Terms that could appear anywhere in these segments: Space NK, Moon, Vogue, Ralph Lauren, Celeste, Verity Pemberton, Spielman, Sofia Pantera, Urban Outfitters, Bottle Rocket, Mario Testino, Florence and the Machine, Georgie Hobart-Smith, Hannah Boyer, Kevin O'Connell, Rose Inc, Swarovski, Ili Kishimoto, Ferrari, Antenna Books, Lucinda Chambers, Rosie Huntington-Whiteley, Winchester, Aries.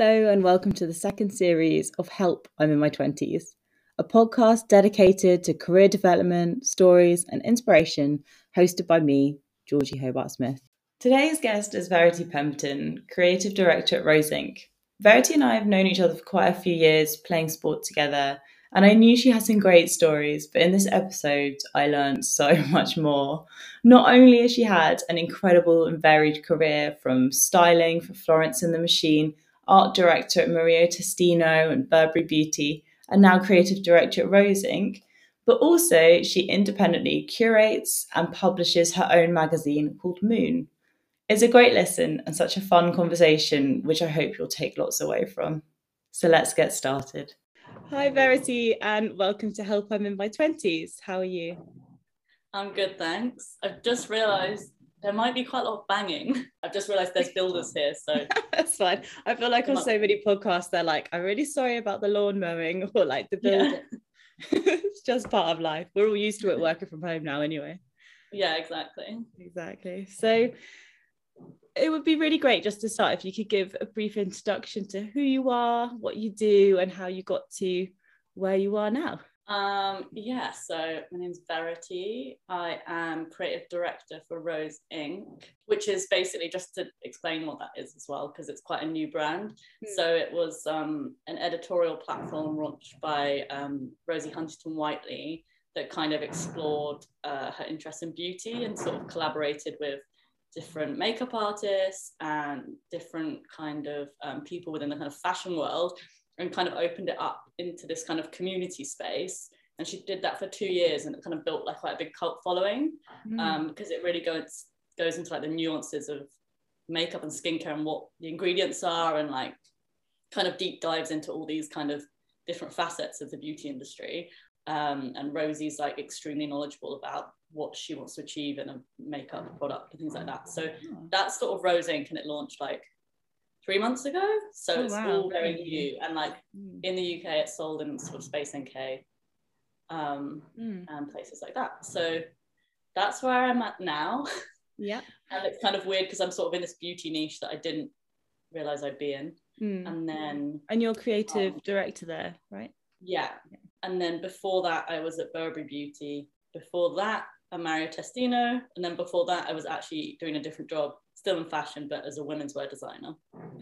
Hello and welcome to the second series of Help, I'm in My 20s, a podcast dedicated to career development, stories and inspiration hosted by me, Georgie Hobart-Smith. Today's guest is Verity Pemberton, Creative Director at Rose Inc. Verity and I have known each other for quite a few years playing sport together, and I knew she had some great stories, but in this episode I learned so much more. Not only has she had an incredible and varied career from styling for Florence and the Machine, art director at Mario Testino and Burberry Beauty, and now creative director at Rose Inc, but also she independently curates and publishes her own magazine called Moon. It's a great listen and such a fun conversation, which I hope you'll take lots away from. So let's get started. Hi Verity, and welcome to Help, I'm in My 20s. How are you? I'm good, thanks. I've just realised there might be quite a lot of banging. I've just realised there's builders here, so... That's fine. I feel like on so many podcasts, they're like, I'm really sorry about the lawn mowing or like the building. Yeah. It's just part of life. We're all used to it working from home now anyway. Yeah, exactly. Exactly. So it would be really great just to start if you could give a brief introduction to who you are, what you do and how you got to where you are now. So my name's Verity. I am creative director for Rose Inc, which is basically, just to explain what that is as well, because it's quite a new brand. So it was an editorial platform launched by Rosie Huntington-Whiteley that kind of explored her interest in beauty and sort of collaborated with different makeup artists and different kind of people within the kind of fashion world, and kind of opened it up into this kind of community space. And she did that for 2 years, and it kind of built like quite a big cult following, because it really goes into like the nuances of makeup and skincare and what the ingredients are, and like kind of deep dives into all these kind of different facets of the beauty industry. And Rosie's like extremely knowledgeable about what she wants to achieve in a makeup product and things like that. So that's sort of Rose Inc, and it launched like 3 months ago, so it's all very new, and like in the UK it's sold in sort of Space NK and places like that. So that's where I'm at now. Yeah. And it's kind of weird because I'm sort of in this beauty niche that I didn't realize I'd be in. And you're creative director there, right? Yeah. And then before that I was at Burberry Beauty, before that at Mario Testino, and then before that I was actually doing a different job, still in fashion, but as a women's wear designer.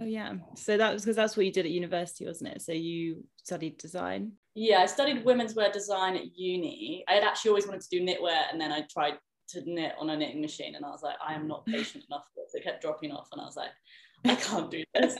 Oh yeah, so that was because that's what you did at university, wasn't it? So you studied design? Yeah, I studied women's wear design at uni. I had actually always wanted to do knitwear, and then I tried to knit on a knitting machine, and I was like, I am not patient enough for this. It kept dropping off, and I was like, I can't do this.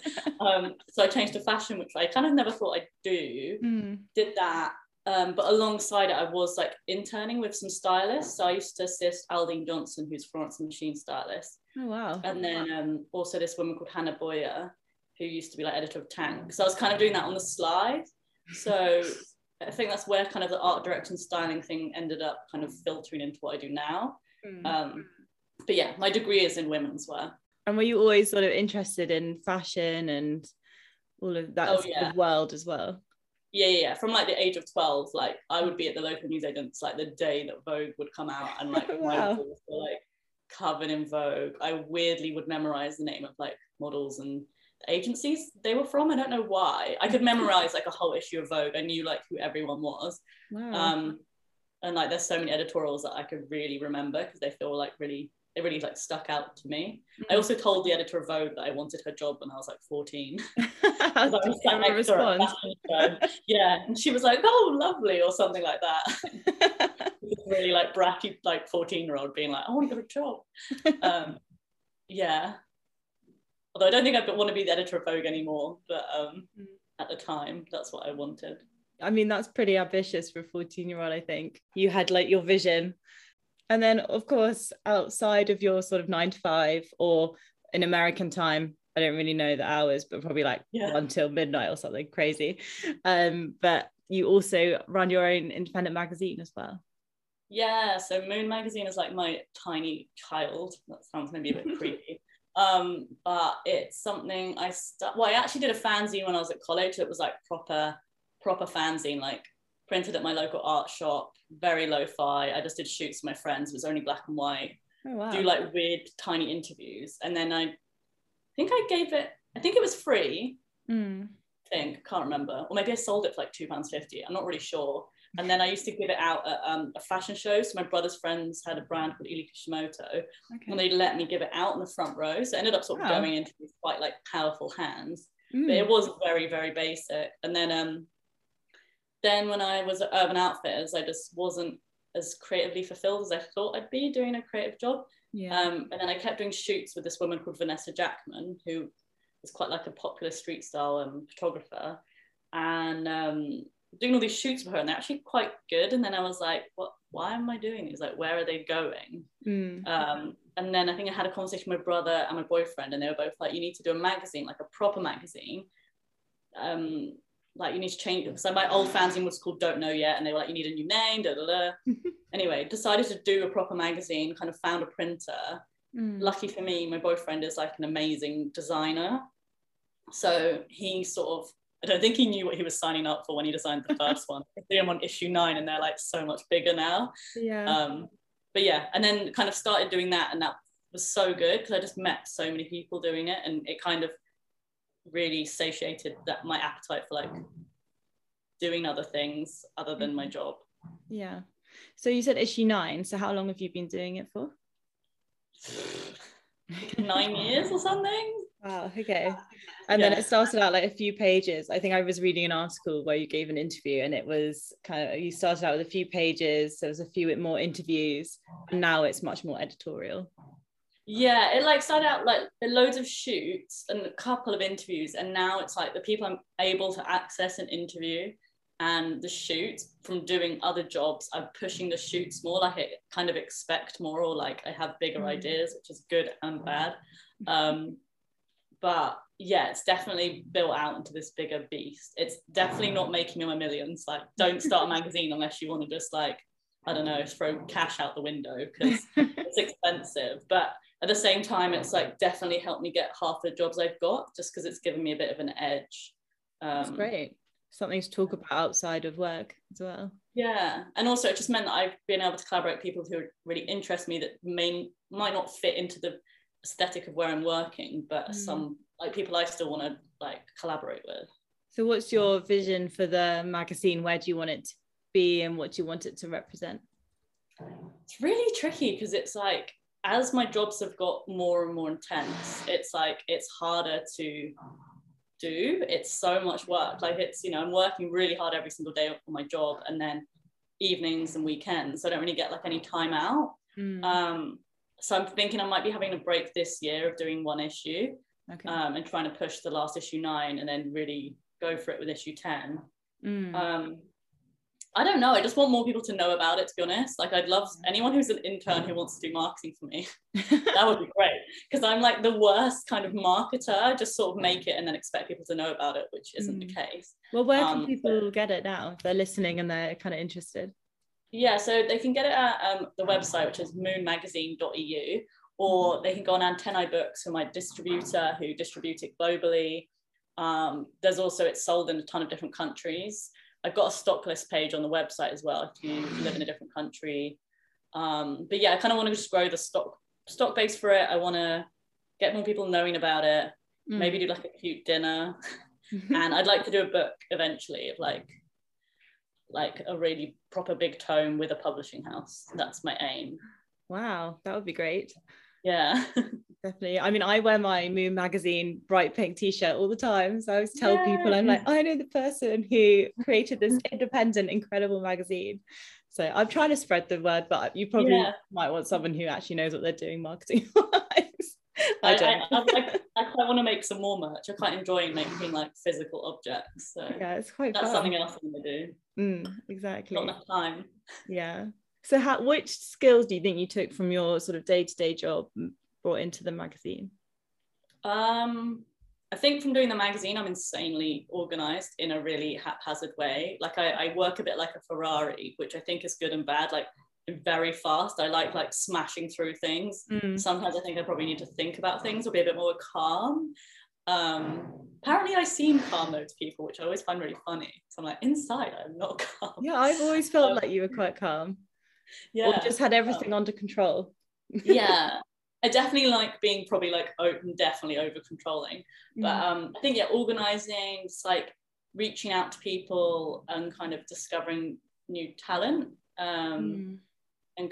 So I changed to fashion, which I kind of never thought I'd do. Did that. But alongside it, I was like interning with some stylists. So I used to assist Aldine Johnson, who's Florence and the Machine stylist. Oh, wow. And then also this woman called Hannah Boyer, who used to be like editor of Tang. So I was kind of doing that on the slide. So I think that's where kind of the art direction styling thing ended up kind of filtering into what I do now. But yeah, my degree is in women's wear. And were you always sort of interested in fashion and all of that sort of world as well? Yeah. From like the age of 12, like I would be at the local newsagents like the day that Vogue would come out, and like my walls were like covered in Vogue. I weirdly would memorize the name of like models and agencies they were from. I don't know why. I could memorize like a whole issue of Vogue. I knew like who everyone was. Wow. And like there's so many editorials that I could really remember because they feel like really like stuck out to me. I also told the editor of Vogue that I wanted her job when I was like 14. I was like response. Yeah, and she was like, oh lovely, or something like that. Really like bratty like 14-year-old being like, I want to get a job. Although I don't think I want to be the editor of Vogue anymore, but at the time that's what I wanted. I mean, that's pretty ambitious for a 14-year-old. I think you had like your vision. And then, of course, outside of your sort of 9 to 5, or in American time, I don't really know the hours, but probably like 1 till midnight or something crazy. But you also run your own independent magazine as well. Yeah, so Moon magazine is like my tiny child. That sounds maybe a bit creepy. But it's something I actually did a fanzine when I was at college. So it was like proper fanzine, like printed at my local art shop, very lo-fi. I just did shoots with my friends. It was only black and white. Oh, wow. Do like weird tiny interviews. And then I think it was free, think, can't remember, or maybe I sold it for like £2.50, I'm not really sure. And then I used to give it out at a fashion show. So my brother's friends had a brand called Ili Kishimoto, and they let me give it out in the front row. So it ended up sort of going into these quite like powerful hands, but it was very, very basic. And then when I was at Urban Outfitters, I just wasn't as creatively fulfilled as I thought I'd be doing a creative job. And then I kept doing shoots with this woman called Vanessa Jackman, who is quite like a popular street style photographer. And doing all these shoots with her, and they're actually quite good. And then I was like, what, why am I doing these? Like, where are they going? And then I think I had a conversation with my brother and my boyfriend, and they were both like, you need to do a magazine, like a proper magazine. Like, you need to change it. So my old fanzine was called Don't Know Yet, and they were like, you need a new name, da da da. Anyway, decided to do a proper magazine, kind of found a printer. Lucky for me, my boyfriend is like an amazing designer. So he sort of, I don't think he knew what he was signing up for when he designed the first one. I'm on issue 9 and they're like so much bigger now. But yeah, and then kind of started doing that, and that was so good because I just met so many people doing it, and it kind of really satiated that my appetite for like doing other things other than my job. Yeah. So you said issue 9. So how long have you been doing it for? 9 years or something. Wow, okay. And then it started out like a few pages. I think I was reading an article where you gave an interview, and it was kind of, you started out with a few pages, there was a few more interviews, and now it's much more editorial. Yeah, it like started out like loads of shoots and a couple of interviews, and now it's like the people I'm able to access an interview and the shoots from doing other jobs, I'm pushing the shoots more, like I kind of expect more, or like I have bigger ideas, which is good and bad. But yeah, it's definitely built out into this bigger beast. It's definitely not making me my millions. Like, don't start a magazine unless you want to just like, I don't know, throw cash out the window, because it's expensive. But at the same time, it's like definitely helped me get half the jobs I've got, just because it's given me a bit of an edge. That's great. Something to talk about outside of work as well. Yeah, and also it just meant that I've been able to collaborate with people who really interest me, that might not fit into the aesthetic of where I'm working, but some like people I still want to like collaborate with. So what's your vision for the magazine? Where do you want it to be, and what do you want it to represent? It's really tricky, because it's like, as my jobs have got more and more intense, it's like it's harder to do. It's so much work. Like, it's, you know, I'm working really hard every single day on my job, and then evenings and weekends, so I don't really get like any time out. So I'm thinking I might be having a break this year of doing one issue, and trying to push the last issue 9, and then really go for it with issue 10. I don't know. I just want more people to know about it, to be honest. Like, I'd love anyone who's an intern who wants to do marketing for me. That would be great, because I'm like the worst kind of marketer. I just sort of make it and then expect people to know about it, which isn't the case. Well, where can people get it now if they're listening and they're kind of interested? Yeah, so they can get it at the website, which is moonmagazine.eu, or they can go on Antenna Books, who are my distributor, who distribute it globally. There's also, it's sold in a ton of different countries. I've got a stock list page on the website as well, if you live in a different country. But yeah, I kind of want to just grow the stock base for it. I want to get more people knowing about it, maybe do like a cute dinner. And I'd like to do a book eventually, of like a really proper big tome with a publishing house. That's my aim. Wow, that would be great. Yeah. Definitely. I mean, I wear my Moon Magazine bright pink t-shirt all the time, so I always tell people, I'm like, I know the person who created this independent incredible magazine. So I'm trying to spread the word, but you probably might want someone who actually knows what they're doing marketing wise. I quite want to make some more merch. I quite enjoy making like physical objects. So yeah, it's quite fun. Something else I'm gonna do. Exactly. Not enough time. Yeah. So which skills do you think you took from your sort of day-to-day job and brought into the magazine? I think from doing the magazine, I'm insanely organized in a really haphazard way. Like, I work a bit like a Ferrari, which I think is good and bad. Like, I'm very fast. I like smashing through things. Sometimes I think I probably need to think about things or be a bit more calm. Apparently I seem calm though to people, which I always find really funny. So I'm like, inside I'm not calm. Yeah, I've always felt like you were quite calm. Yeah, or just had everything under control. Yeah, I definitely like being probably like open, definitely over controlling, but I think, yeah, organizing, just like reaching out to people and kind of discovering new talent, and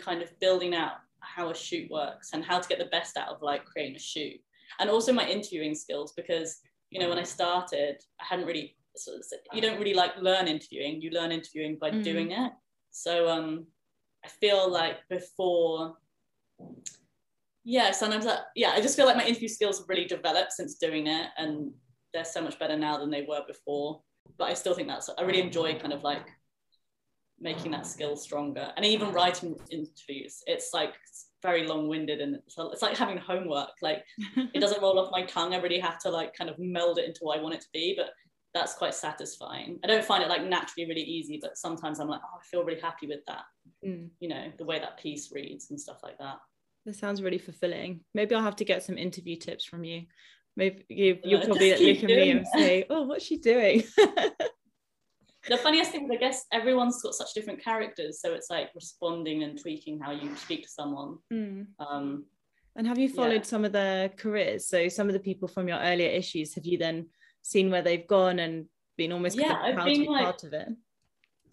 kind of building out how a shoot works and how to get the best out of like creating a shoot, and also my interviewing skills, because, you know, when I started, I hadn't really, you don't really like learn interviewing, you learn interviewing by doing it. So I feel like before, yeah, sometimes I, yeah, I just feel like my interview skills have really developed since doing it, and they're so much better now than they were before. But I still think that's, I really enjoy kind of like making that skill stronger. And even writing interviews, it's like very long-winded, and it's like having homework, like it doesn't roll off my tongue. I really have to like kind of meld it into what I want it to be, but that's quite satisfying. I don't find it like naturally really easy, but sometimes I'm like, oh, I feel really happy with that, you know, the way that piece reads and stuff like that. This sounds really fulfilling. Maybe I'll have to get some interview tips from you. Maybe you'll probably look at me and say, oh, what's she doing? The funniest thing is, I guess everyone's got such different characters, so it's like responding and tweaking how you speak to someone. And have you followed some of their careers? So some of the people from your earlier issues, have you then seen where they've gone and been almost part of it?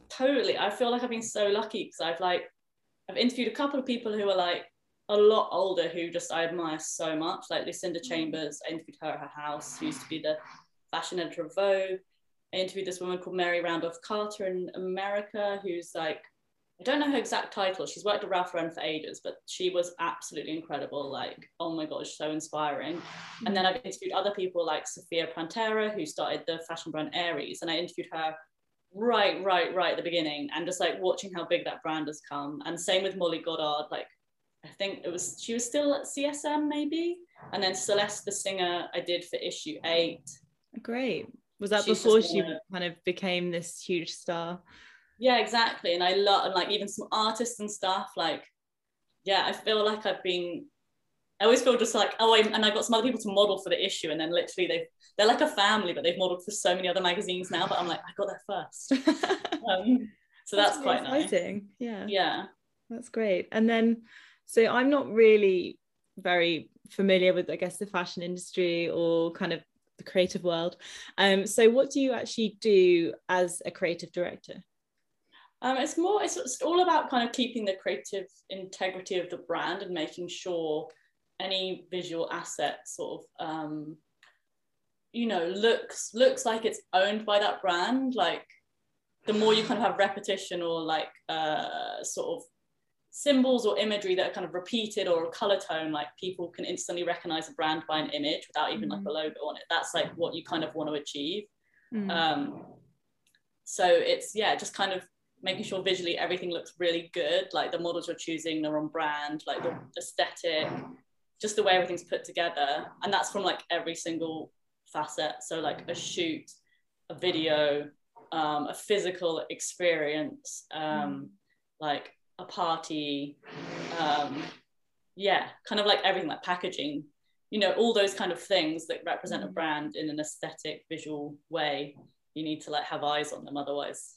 Totally. I feel like I've been so lucky, because I've interviewed a couple of people who are like a lot older, who just I admire so much, like Lucinda Chambers. I interviewed her at her house, who used to be the fashion editor of Vogue. I interviewed this woman called Mary Randolph Carter in America, who's like, I don't know her exact title, she's worked at Ralph Lauren for ages, but she was absolutely incredible, like, oh my gosh, so inspiring. And then I've interviewed other people like Sofia Pantera, who started the fashion brand Aries, and I interviewed her right at the beginning, and just like watching how big that brand has come. And same with Molly Goddard, like I think it was, she was still at CSM maybe. And then Celeste the singer I did for issue 8. Great. Was that before she kind of became this huge star? Yeah, exactly. And I love, and like even some artists and stuff, like, yeah, I feel like I've been, I always feel just like, oh, and I got some other people to model for the issue, and then literally they're like a family, but they've modeled for so many other magazines now, but I'm like, I got there first. So that's quite exciting. Nice. Yeah. Yeah. That's great. And then, so I'm not really very familiar with, I guess, the fashion industry or kind of the creative world. So what do you actually do as a creative director? It's all about kind of keeping the creative integrity of the brand and making sure any visual asset sort of, you know, looks like it's owned by that brand. Like the more you kind of have repetition or like sort of symbols or imagery that are kind of repeated, or a color tone, like people can instantly recognize a brand by an image without even like a logo on it. That's like what you kind of want to achieve. So it's, yeah, just kind of making sure visually everything looks really good, like the models you're choosing, they're on brand, like the aesthetic, just the way everything's put together. And that's from like every single facet, so like a shoot, a video, a physical experience, like a party, yeah, kind of like everything, like packaging, you know, all those kind of things that represent a brand in an aesthetic visual way. You need to like have eyes on them, otherwise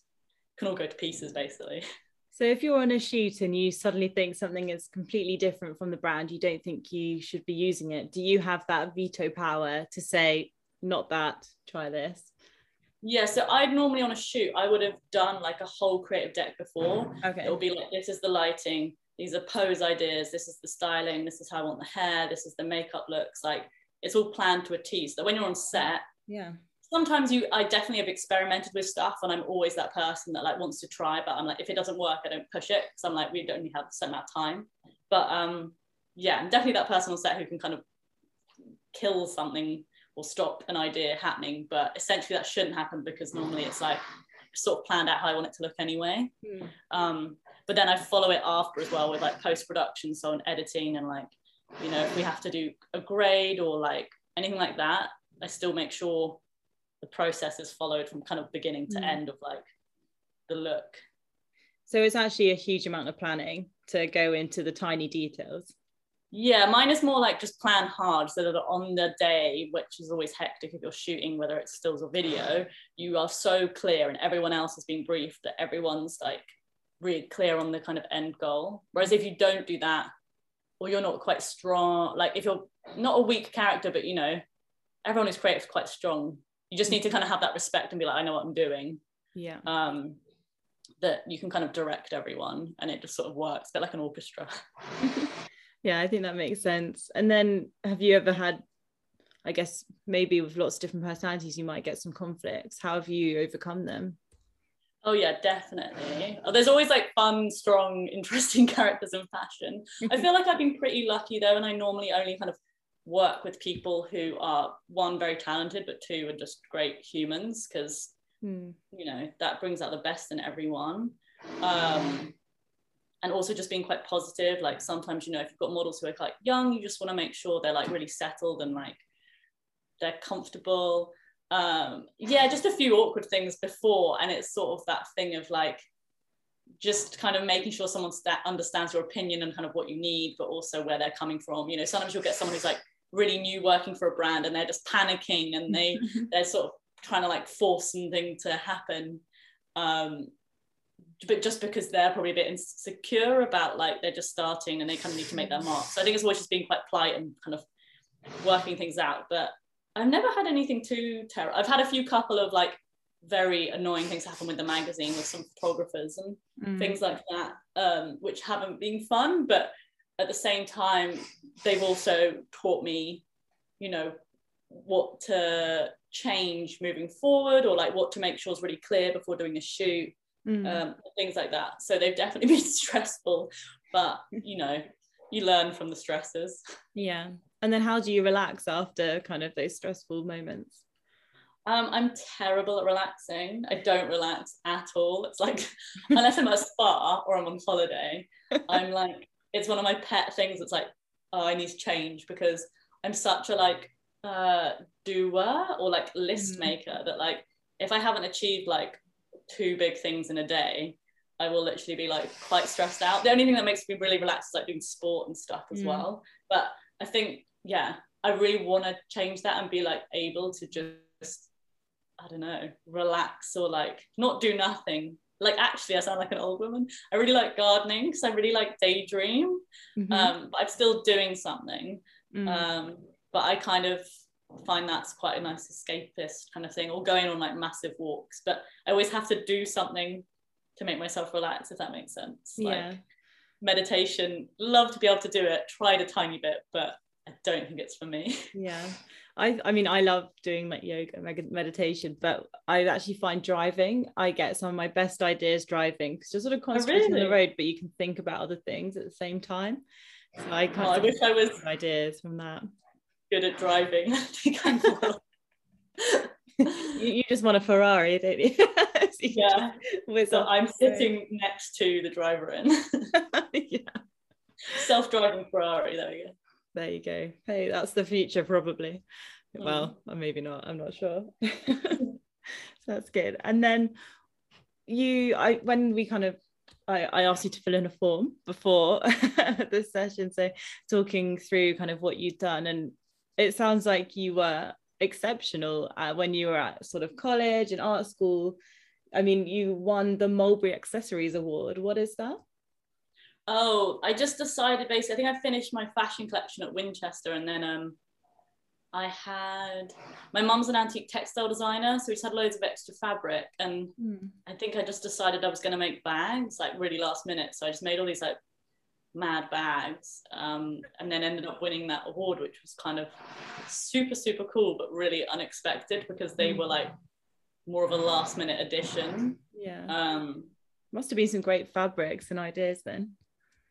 it can all go to pieces basically. So if you're on a shoot and you suddenly think something is completely different from the brand, you don't think you should be using it, do you have that veto power to say, not that, try this? Yeah, so I'd normally on a shoot, I would have done like a whole creative deck before. Okay. It'll be like, this is the lighting, these are pose ideas, this is the styling, this is how I want the hair, this is the makeup looks, like it's all planned to a T. So when you're on set, yeah, sometimes I definitely have experimented with stuff, and I'm always that person that like wants to try, but I'm like, if it doesn't work, I don't push it, because I'm like, we only have a certain amount of time. But yeah, I'm definitely that person on set who can kind of kill something or stop an idea happening, but essentially that shouldn't happen, because normally it's like sort of planned out how I want it to look anyway. But then I follow it after as well with like post-production, so on editing, and like, you know, if we have to do a grade or like anything like that, I still make sure the process is followed from kind of beginning to end of like the look. So it's actually a huge amount of planning to go into the tiny details. Yeah, mine is more like just plan hard, so that on the day, which is always hectic if you're shooting, whether it's stills or video, you are so clear and everyone else is being briefed that everyone's like really clear on the kind of end goal. Whereas if you don't do that, or you're not quite strong, like if you're not a weak character, but you know, everyone who's creative is quite strong. You just need to kind of have that respect and be like, I know what I'm doing. Yeah. That you can kind of direct everyone and it just sort of works, a bit like an orchestra. Yeah, I think that makes sense. And then have you ever had, I guess maybe with lots of different personalities, you might get some conflicts. How have you overcome them? Oh yeah, definitely. Oh, there's always like fun, strong, interesting characters in fashion. I feel like I've been pretty lucky though, and I normally only kind of work with people who are, one, very talented, but two, are just great humans, because you know, that brings out the best in everyone. And also just being quite positive. Like sometimes, you know, if you've got models who are like young, you just want to make sure they're like really settled and like they're comfortable. Yeah, just a few awkward things before, and it's sort of that thing of like just kind of making sure someone understands your opinion and kind of what you need, but also where they're coming from. You know, sometimes you'll get someone who's like really new working for a brand and they're just panicking and they're sort of trying to like force something to happen, but just because they're probably a bit insecure about like they're just starting and they kind of need to make their mark. So I think it's always just being quite polite and kind of working things out, but I've never had anything too terrible. I've had a few couple of like very annoying things happen with the magazine with some photographers and things like that, which haven't been fun, but at the same time they've also taught me, you know, what to change moving forward, or like what to make sure is really clear before doing a shoot, things like that. So they've definitely been stressful, but you know, you learn from the stresses. Yeah. And then how do you relax after kind of those stressful moments? I'm terrible at relaxing. I don't relax at all. It's like unless I'm at a spa or I'm on holiday, I'm like, it's one of my pet things. It's like, oh, I need to change, because I'm such a like doer or like list maker that like if I haven't achieved like two big things in a day, I will literally be like quite stressed out. The only thing that makes me really relaxed is like doing sport and stuff as well. But I think, yeah, I really want to change that and be like able to just, I don't know, relax or like not do nothing. Like actually I sound like an old woman. I really like gardening because I really like daydream, but I'm still doing something. But I kind of find that's quite a nice escapist kind of thing, or going on like massive walks, but I always have to do something to make myself relax, if that makes sense. Yeah. Like meditation, love to be able to do it, tried a tiny bit, but I don't think it's for me. Yeah. I mean, I love doing like yoga, meditation, but I actually find driving, I get some of my best ideas driving, because you're sort of constantly on the road, but you can think about other things at the same time. So I kind of wish I was ideas from that. Good at driving. I think I'm well. you just want a Ferrari, don't you? So you so I'm sitting next to the driver in. Yeah. Self-driving Ferrari, there we go. There you go. Hey, that's the future probably. Well, maybe not, I'm not sure. So that's good. And then I asked you to fill in a form before this session, so talking through kind of what you'd done, and it sounds like you were exceptional when you were at sort of college and art school. I mean, you won the Mulberry Accessories Award. What is that? Oh, I just decided basically, I think I finished my fashion collection at Winchester, and then I had, my mum's an antique textile designer, so we just had loads of extra fabric, and I think I just decided I was going to make bags like really last minute, so I just made all these like mad bags, and then ended up winning that award, which was kind of super cool, but really unexpected, because they were like more of a last minute addition. Yeah. Must have been some great fabrics and ideas then.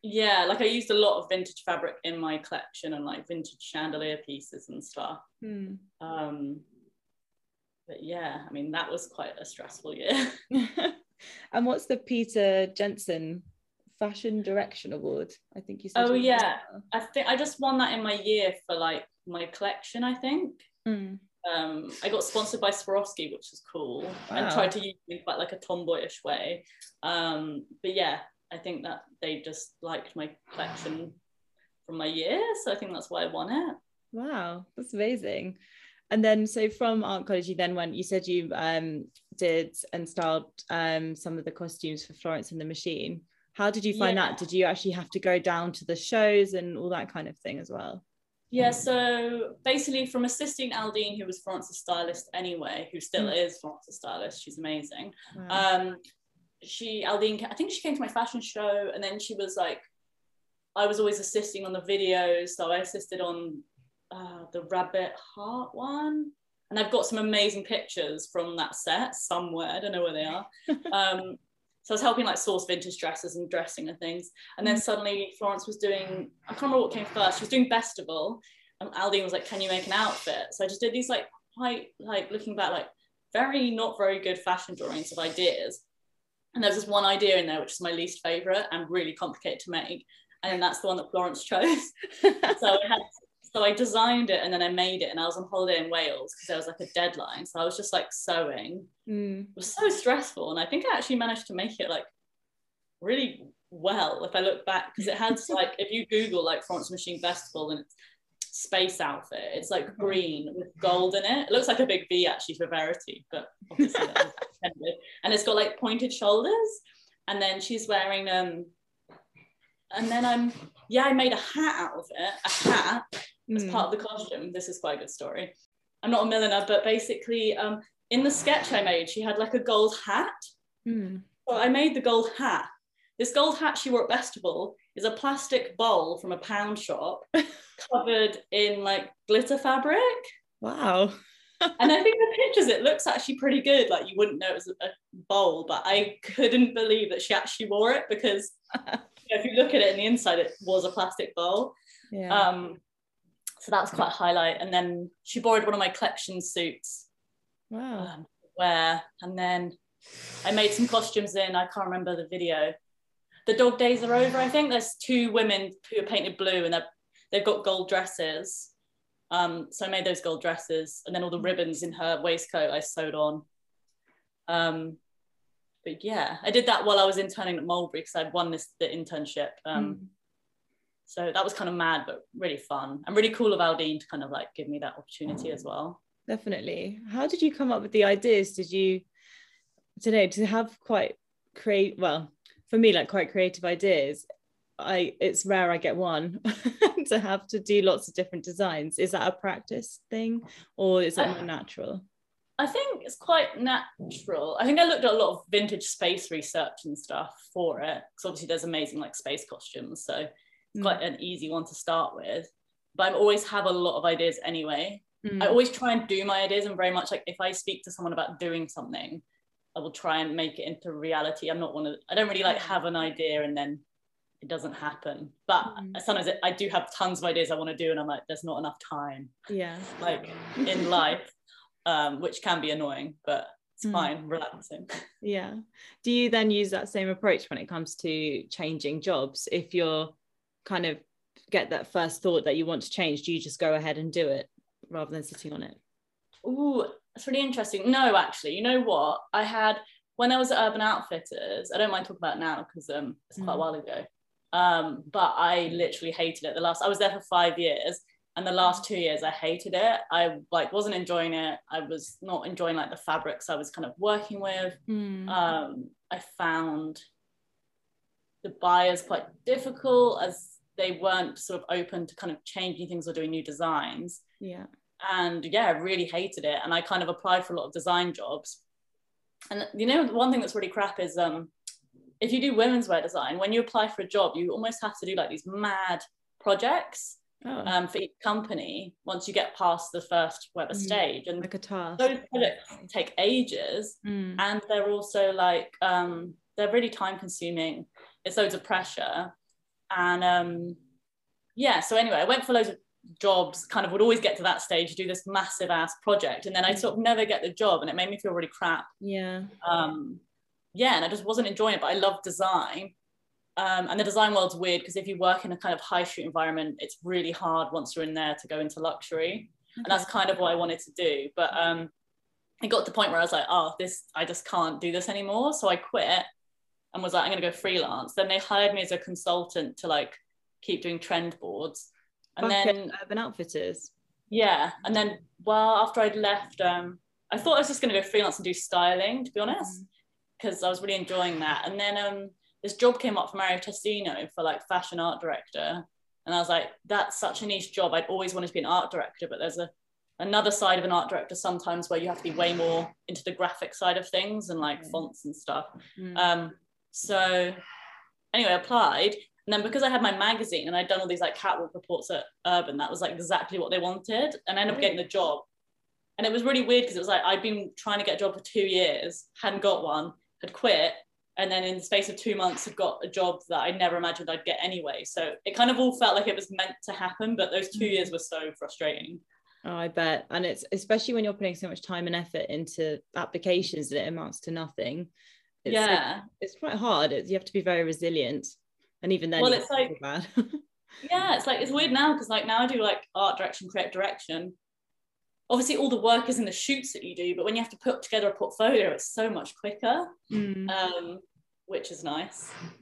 Yeah, like I used a lot of vintage fabric in my collection, and like vintage chandelier pieces and stuff. But yeah, I mean, that was quite a stressful year. And what's the Peter Jensen Fashion Direction Award? I think you said. Oh yeah, I think I just won that in my year for like my collection, I think. I got sponsored by Swarovski, which was cool. Wow. And tried to use it in quite like a tomboyish way. But yeah, I think that they just liked my collection from my year, so I think that's why I won it. Wow, that's amazing. And then so from art college you then went, you said you did and styled some of the costumes for Florence and the Machine. How did you find that? Did you actually have to go down to the shows and all that kind of thing as well? Yeah, so basically from assisting Aldine, who was Florence's stylist anyway, who still is Florence's stylist, she's amazing. Wow. Aldine, I think she came to my fashion show, and then she was like, I was always assisting on the videos, so I assisted on the rabbit heart one. And I've got some amazing pictures from that set somewhere, I don't know where they are. So I was helping like source vintage dresses and dressing and things. And then suddenly Florence was doing, I can't remember what came first, she was doing Bestival, and Aldine was like, can you make an outfit? So I just did these like quite, like looking back, like very, not very good fashion drawings of ideas. And there's this one idea in there, which is my least favorite and really complicated to make. And that's the one that Florence chose. So I designed it and then I made it, and I was on holiday in Wales because there was like a deadline. So I was just like sewing. It was so stressful. And I think I actually managed to make it like really well if I look back, because it had like, if you Google like Florence Machine Bestival and it's space outfit, it's like green with gold in it. It looks like a big V actually for Verity, but obviously that was intended. And it's got like pointed shoulders. And then she's wearing, and then I made a hat out of it, a hat. As part of the costume. This is quite a good story. I'm not a milliner, but basically in the sketch I made, she had like a gold hat. So I made the gold hat. This gold hat she wore at Bestival is a plastic bowl from a pound shop covered in like glitter fabric. Wow. And I think the pictures, it looks actually pretty good. Like you wouldn't know it was a bowl, but I couldn't believe that she actually wore it, because if you look at it in the inside, it was a plastic bowl. Yeah. So that was quite a highlight. And then she borrowed one of my collection suits. Wow. And then I made some costumes in, I can't remember the video. The dog days are over, I think. There's two women who are painted blue and they've got gold dresses. So I made those gold dresses, and then all the ribbons in her waistcoat I sewed on. But yeah, I did that while I was interning at Mulberry because I'd won the internship. So that was kind of mad, but really fun, and really cool of Aldine to kind of like give me that opportunity as well. Definitely. How did you come up with the ideas? Did you, to have quite creative ideas? It's rare I get one to have to do lots of different designs. Is that a practice thing, or is that more natural? I think it's quite natural. I think I looked at a lot of vintage space research and stuff for it, because obviously there's amazing like space costumes, so quite an easy one to start with. But I always have a lot of ideas anyway. I always try and do my ideas, and very much like if I speak to someone about doing something, I will try and make it into reality. I don't really like have an idea and then it doesn't happen, but sometimes I do have tons of ideas I want to do, and I'm like, there's not enough time like in life, which can be annoying, but it's fine, relaxing. Yeah. Do you then use that same approach when it comes to changing jobs? If you're kind of get that first thought that you want to change, do you just go ahead and do it rather than sitting on it? Oh, that's really interesting. No, actually, you know what? When I was at Urban Outfitters, I don't mind talking about it now because it's quite a while ago, but I literally hated it. I was there for 5 years, and the last 2 years I hated it. I like wasn't enjoying it. I was not enjoying like the fabrics I was kind of working with. I found the buyers quite difficult, as they weren't sort of open to kind of changing things or doing new designs. Yeah. And yeah, I really hated it. And I kind of applied for a lot of design jobs. And you know, one thing that's really crap is if you do women's wear design, when you apply for a job, you almost have to do like these mad projects for each company once you get past the first whatever stage. And like a task. Those projects take ages. And they're also like, they're really time consuming. It's loads of pressure. And so anyway, I went for loads of jobs, kind of would always get to that stage, do this massive ass project, and then I sort of never get the job, and it made me feel really crap. And I just wasn't enjoying it, but I love design. And the design world's weird, because if you work in a kind of high street environment, it's really hard once you're in there to go into luxury. And that's kind of what I wanted to do, but it got to the point where I was like, I just can't do this anymore, so I quit and was like, I'm gonna go freelance. Then they hired me as a consultant to like keep doing trend boards. And then Urban Outfitters. Yeah. And then after I'd left, I thought I was just gonna go freelance and do styling, to be honest, because I was really enjoying that. And then this job came up for Mario Testino for like fashion art director. And I was like, that's such a niche job. I'd always wanted to be an art director, but there's another side of an art director sometimes where you have to be way more into the graphic side of things and like fonts and stuff. So anyway, I applied. And then because I had my magazine and I'd done all these like catwalk reports at Urban, that was like exactly what they wanted. And I ended up getting the job. And it was really weird because it was like, I'd been trying to get a job for 2 years, hadn't got one, had quit. And then in the space of 2 months, had got a job that I never imagined I'd get anyway. So it kind of all felt like it was meant to happen, but those 2 years were so frustrating. Oh, I bet. And it's especially when you're putting so much time and effort into applications that it amounts to nothing. It's like, it's quite hard. You have to be very resilient. And even then, well, it's like, bad. It's like, it's weird now because like now I do like art direction, creative direction. Obviously all the work is in the shoots that you do, but when you have to put together a portfolio, it's so much quicker, which is nice. But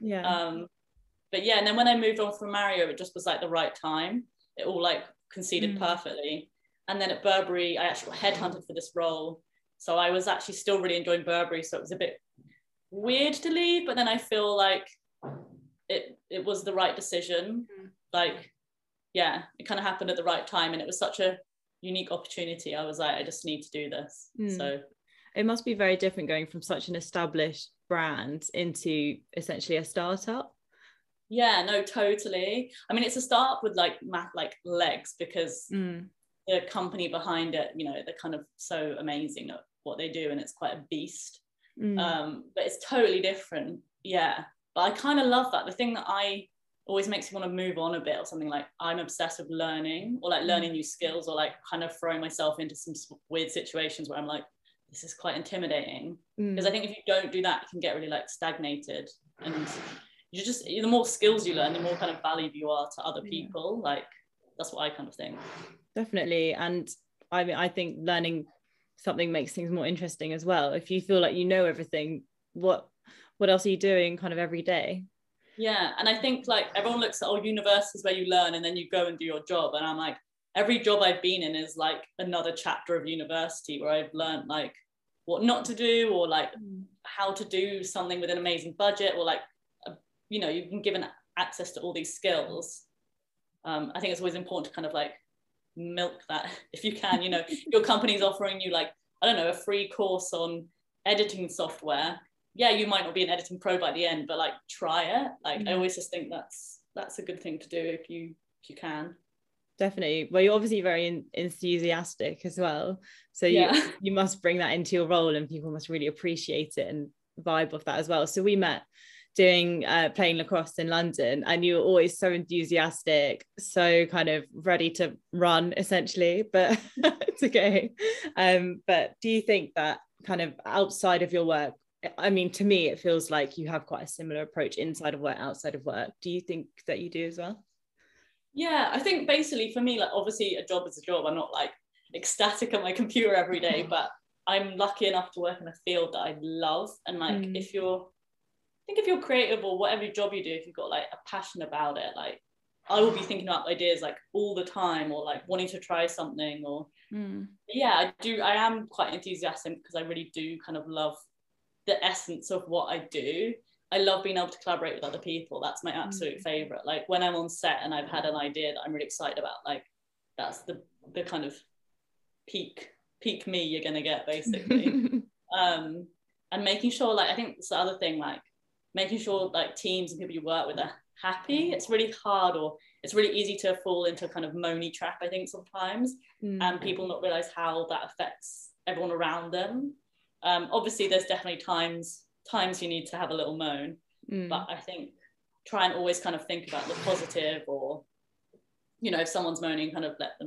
yeah, and then when I moved on from Mario, it just was like the right time. It all like conceded perfectly. And then at Burberry, I actually got headhunted for this role. So I was actually still really enjoying Burberry. So it was a bit weird to leave, but then I feel like it was the right decision. Like, yeah, it kind of happened at the right time. And it was such a unique opportunity. I was like, I just need to do this. So it must be very different going from such an established brand into essentially a startup. Yeah, no, totally. I mean, it's a startup with like legs because the company behind it, you know, they're kind of so amazing at what they do and it's quite a beast. But it's totally different. Yeah, but I kind of love that. The thing that I always makes me want to move on a bit or something, like I'm obsessed with learning or like learning new skills or like kind of throwing myself into some weird situations where I'm like, this is quite intimidating. Because I think if you don't do that, you can get really like stagnated, and you just, the more skills you learn, the more kind of valuable you are to other people. Like that's what I kind of think. Definitely. And I mean, I think learning something makes things more interesting as well. If you feel like you know everything, what else are you doing kind of every day? Yeah, and I think like everyone looks at, oh, university is where you learn and then you go and do your job, and I'm like, every job I've been in is like another chapter of university where I've learned like what not to do or like how to do something with an amazing budget or like you know, you've been given access to all these skills. I think it's always important to kind of like milk that if you can, you know. Your company's offering you like, I don't know, a free course on editing software. Yeah, you might not be an editing pro by the end, but like try it. Like I always just think that's a good thing to do if you can. Definitely. Well, you're obviously very enthusiastic as well, so you must bring that into your role and people must really appreciate it and vibe off that as well. So we met doing playing lacrosse in London, and you were always so enthusiastic, so kind of ready to run essentially, but it's okay. But do you think that kind of outside of your work, I mean, to me, it feels like you have quite a similar approach inside of work, outside of work. Do you think that you do as well? Yeah, I think basically for me, like obviously a job is a job. I'm not like ecstatic at my computer every day, but I'm lucky enough to work in a field that I love. And like, if you're creative or whatever job you do, if you've got like a passion about it, like I will be thinking about ideas like all the time, or like wanting to try something or I am quite enthusiastic because I really do kind of love the essence of what I do. I love being able to collaborate with other people. That's my absolute favorite. Like when I'm on set and I've had an idea that I'm really excited about, like that's the kind of peak me you're gonna get basically. And making sure, like I think it's the other thing, like making sure like teams and people you work with are happy. It's really hard, or it's really easy to fall into a kind of moany trap, I think sometimes, and people not realize how that affects everyone around them. Obviously there's definitely times you need to have a little moan, but I think try and always kind of think about the positive, or you know, if someone's moaning, kind of let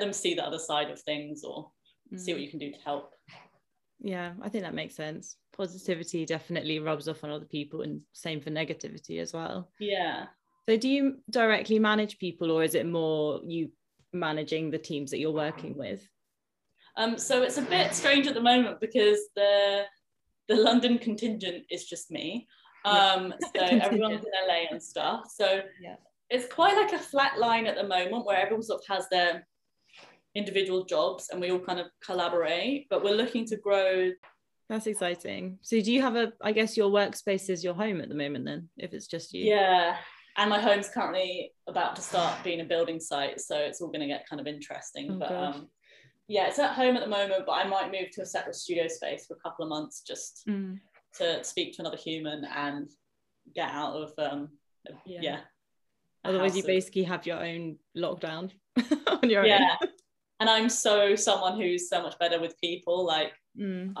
them see the other side of things, or see what you can do to help. Yeah, I think that makes sense. Positivity definitely rubs off on other people, and same for negativity as well. Yeah. So do you directly manage people, or is it more you managing the teams that you're working with? So it's a bit strange at the moment because the London contingent is just me. So everyone's in LA and stuff. So it's quite like a flat line at the moment where everyone sort of has their individual jobs and we all kind of collaborate, but we're looking to grow That's exciting. So do you have a, I guess your workspace is your home at the moment then, if it's just you? Yeah, and my home's currently about to start being a building site, so it's all going to get kind of interesting. Yeah, it's at home at the moment, but I might move to a separate studio space for a couple of months just to speak to another human and get out of otherwise you basically have your own lockdown on your own. And I'm someone who's so much better with people, like I'm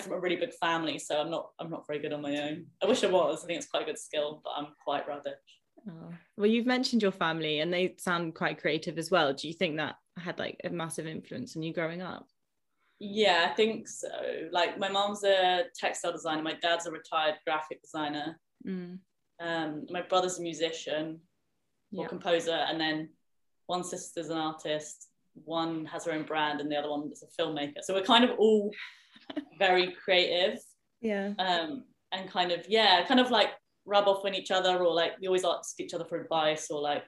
from a really big family, so I'm not very good on my own. I wish I was. I think it's quite a good skill, but I'm quite rubbish. Oh. Well, you've mentioned your family and they sound quite creative as well. Do you think that had like a massive influence on you growing up? Yeah, I think so. Like my mom's a textile designer, my dad's a retired graphic designer, my brother's a musician or composer, and then one sister's an artist, one has her own brand, and the other one is a filmmaker. So we're kind of all very creative, and kind of like rub off on each other, or like we always ask each other for advice, or like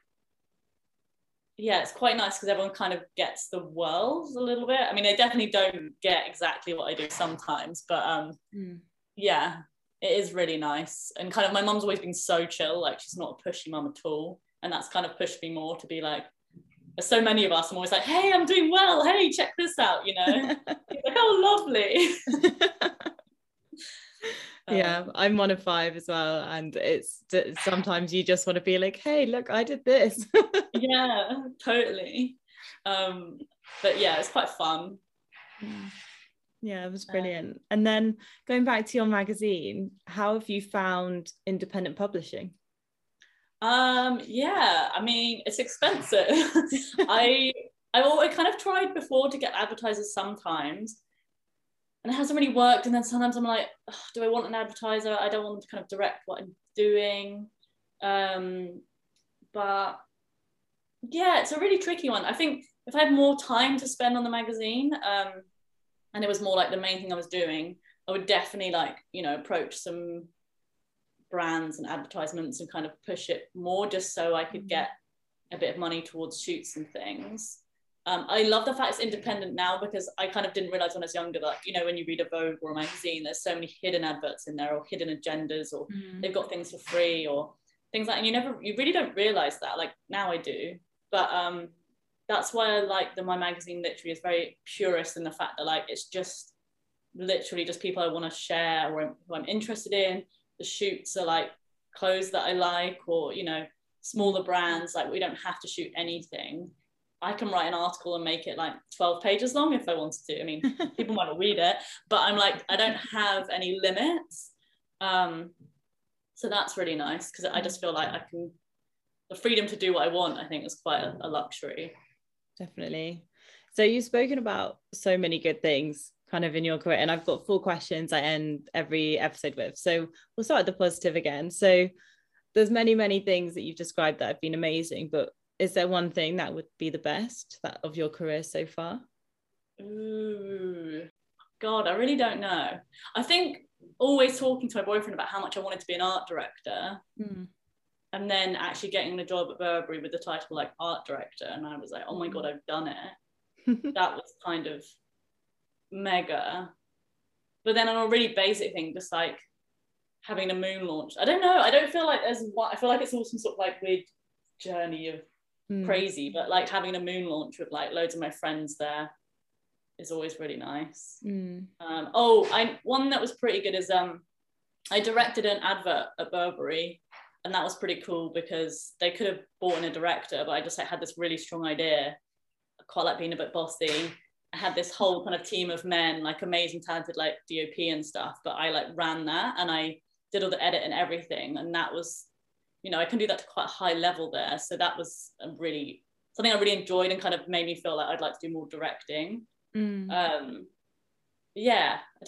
it's quite nice because everyone kind of gets the world a little bit. I mean, I definitely don't get exactly what I do sometimes, but it is really nice. And kind of my mum's always been so chill, like she's not a pushy mum at all, and that's kind of pushed me more to be like, there's so many of us, I'm always like, hey, I'm doing well, hey, check this out, you know. Like, oh, lovely. Yeah, I'm one of five as well, and it's sometimes you just want to be like, hey, look, I did this. Yeah, totally. But yeah, it's quite fun. Yeah, it was brilliant. And then going back to your magazine, how have you found independent publishing? I mean, it's expensive. I kind of tried before to get advertisers sometimes, and it hasn't really worked. And then sometimes I'm like, do I want an advertiser? I don't want them to kind of direct what I'm doing. But yeah, it's a really tricky one. I think if I had more time to spend on the magazine, and it was more like the main thing I was doing, I would definitely like, you know, approach some brands and advertisements and kind of push it more, just so I could get a bit of money towards shoots and things. I love the fact it's independent now, because I kind of didn't realize when I was younger that, you know, when you read a Vogue or a magazine, there's so many hidden adverts in there, or hidden agendas, or they've got things for free or things like, and you really don't realize that. Like now I do, but that's why I like that my magazine literally is very purist in the fact that like, it's just literally just people I want to share or who I'm interested in. The shoots are like clothes that I like, or, you know, smaller brands, like we don't have to shoot anything. I can write an article and make it like 12 pages long if I wanted to. I mean, people might not read it, but I'm like, I don't have any limits. So that's really nice, because I just feel like I can, the freedom to do what I want, I think is quite a luxury. Definitely. So you've spoken about so many good things kind of in your career, and I've got four questions I end every episode with. So we'll start at the positive again. So there's many, many things that you've described that have been amazing, but is there one thing that would be the best that of your career so far? Ooh, God, I really don't know. I think always talking to my boyfriend about how much I wanted to be an art director, and then actually getting the job at Burberry with the title like art director, and I was like, oh my God, I've done it. That was kind of mega. But then on a really basic thing, just like having a Moon launch. I don't know. I don't feel like there's one. I feel like it's all some sort of like weird journey of crazy, but like having a Moon launch with like loads of my friends there is always really nice. One that was pretty good is I directed an advert at Burberry, and that was pretty cool because they could have bought in a director, but I just like had this really strong idea. I quite like being a bit bossy. I had this whole kind of team of men, like amazing talented like DOP and stuff, but I like ran that and I did all the edit and everything, and that was, you know, I can do that to quite a high level there. So that was something I really enjoyed and kind of made me feel like I'd like to do more directing. I don't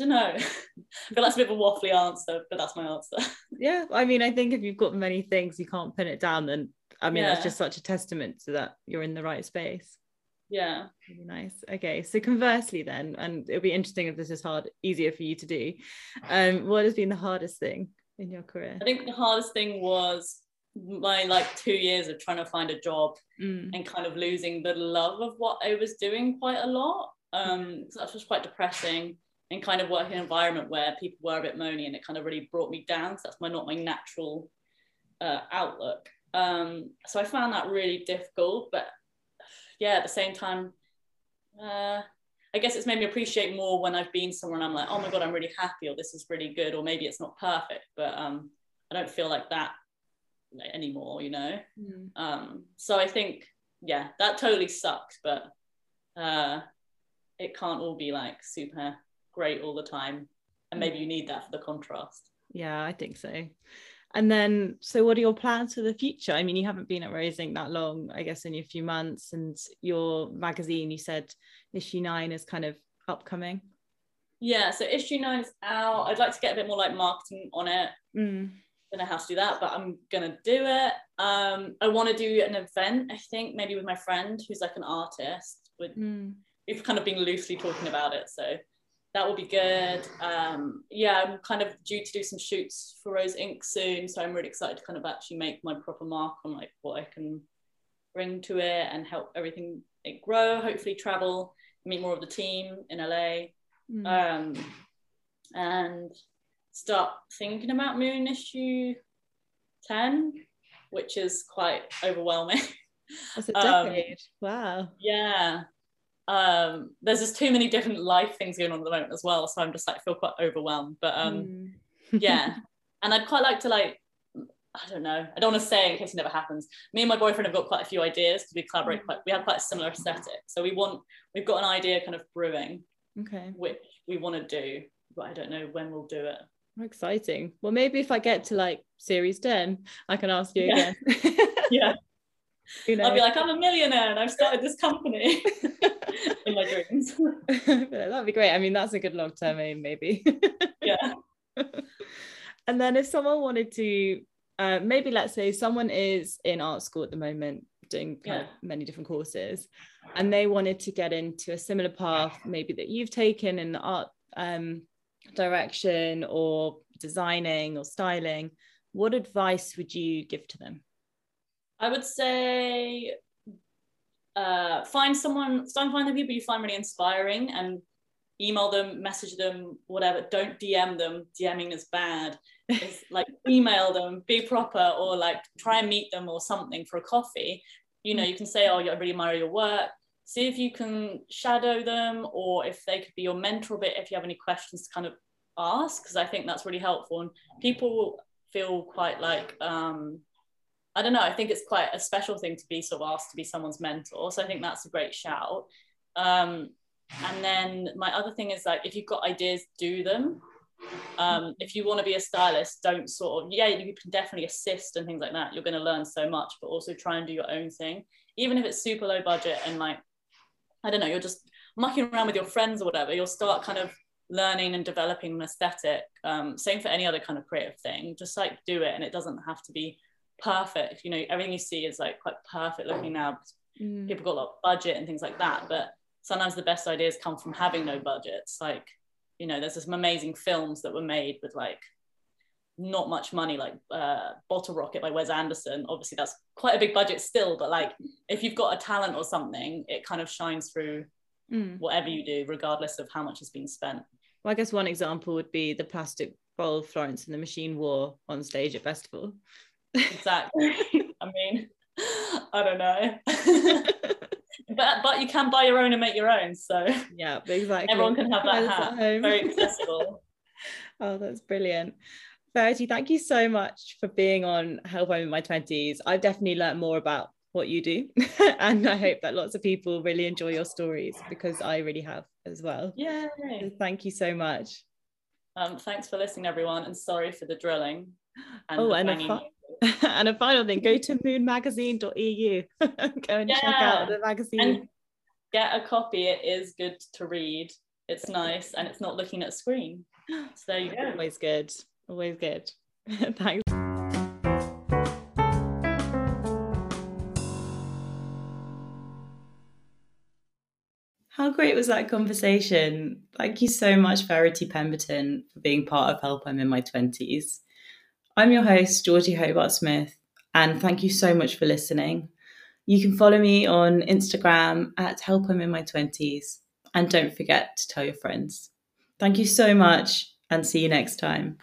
know. I feel that's a bit of a waffly answer, but that's my answer. Yeah, I mean, I think if you've got many things, you can't pin it down, then I mean, that's just such a testament to that you're in the right space. Yeah. Really nice. Okay, so conversely then, and it'll be interesting if this is easier for you to do, what has been the hardest thing in your career? I think the hardest thing was my like 2 years of trying to find a job and kind of losing the love of what I was doing quite a lot. So that was quite depressing. and kind of work in an environment where people were a bit moany, and it kind of really brought me down. So that's not my natural outlook. So I found that really difficult, but yeah, at the same time, I guess it's made me appreciate more when I've been somewhere and I'm like, oh my God, I'm really happy, or this is really good, or maybe it's not perfect, but I don't feel like that anymore, you know? Mm. So I think, yeah, that totally sucks, but it can't all be like super great all the time. And maybe you need that for the contrast. Yeah, I think so. And then, so what are your plans for the future? I mean, you haven't been at Rose Inc that long, I guess, only a few months, and your magazine, you said issue 9 is kind of upcoming. Yeah, so issue 9 is out. I'd like to get a bit more like marketing on it. I don't know how to do that, but I'm gonna do it. I want to do an event, I think, maybe with my friend who's like an artist. We've kind of been loosely talking about it, so that will be good. Yeah, I'm kind of due to do some shoots for Rose Inc soon, so I'm really excited to kind of actually make my proper mark on like what I can bring to it and help everything it grow. Hopefully travel, meet more of the team in LA, and start thinking about Moon issue 10, which is quite overwhelming. That's a decade. Wow. Yeah. There's just too many different life things going on at the moment as well, so I'm just like feel quite overwhelmed, but yeah. And I'd quite like to, like, I don't want to say in case it never happens, me and my boyfriend have got quite a few ideas because we collaborate we have quite a similar aesthetic, so we've got an idea kind of brewing, which we want to do, but I don't know when we'll do it. Exciting. Well, maybe if I get to like series 10, I can ask you again. Yeah. You know. I'll be like, I'm a millionaire and I've started this company in my dreams. That'd be great. I mean, that's a good long-term aim, maybe. Yeah. And then if someone wanted to, maybe let's say someone is in art school at the moment doing kind of many different courses, and they wanted to get into a similar path maybe that you've taken in the art direction or designing or styling, what advice would you give to them? I would say find the people you find really inspiring and email them, message them, whatever. Don't DM them. DMing is bad. It's like email them, be proper, or like try and meet them or something for a coffee. You know, you can say, oh, I really admire your work. See if you can shadow them, or if they could be your mentor a bit, if you have any questions to kind of ask, because I think that's really helpful. And people feel quite like, I don't know, I think it's quite a special thing to be sort of asked to be someone's mentor. So I think that's a great shout. And then my other thing is like, if you've got ideas, do them. If you want to be a stylist, don't sort of, you can definitely assist and things like that. You're going to learn so much, but also try and do your own thing. Even if it's super low budget and like, I don't know, you're just mucking around with your friends or whatever, you'll start kind of learning and developing an aesthetic. Same for any other kind of creative thing, just like do it. And it doesn't have to be perfect, you know, everything you see is like quite perfect looking now. People got a lot of budget and things like that, but sometimes the best ideas come from having no budgets. Like, you know, there's some amazing films that were made with like not much money, like Bottle Rocket by Wes Anderson. Obviously that's quite a big budget still, but like if you've got a talent or something, it kind of shines through whatever you do, regardless of how much has been spent. Well, I guess one example would be the plastic bowl Florence and the Machine wore on stage at Bestival. Exactly. I mean, I don't know. but you can buy your own and make your own, so yeah, exactly. Everyone can have that hat. Very accessible. Oh, that's brilliant. Verity, thank you so much for being on Help I'm in My 20s. I've definitely learned more about what you do and I hope that lots of people really enjoy your stories, because I really have as well. Yeah. So thank you so much. Thanks for listening, everyone, and sorry for the drilling. And a final thing, go to moonmagazine.eu. Go and check out the magazine and get a copy. It is good to read, it's nice, and it's not looking at a screen, so there you go. Always good Thanks. How great was that conversation? Thank you so much, Verity Pemberton, for being part of Help I'm in My 20s. I'm your host, Georgie Hobart-Smith, and thank you so much for listening. You can follow me on Instagram at Help I'm in My 20s, and don't forget to tell your friends. Thank you so much and see you next time.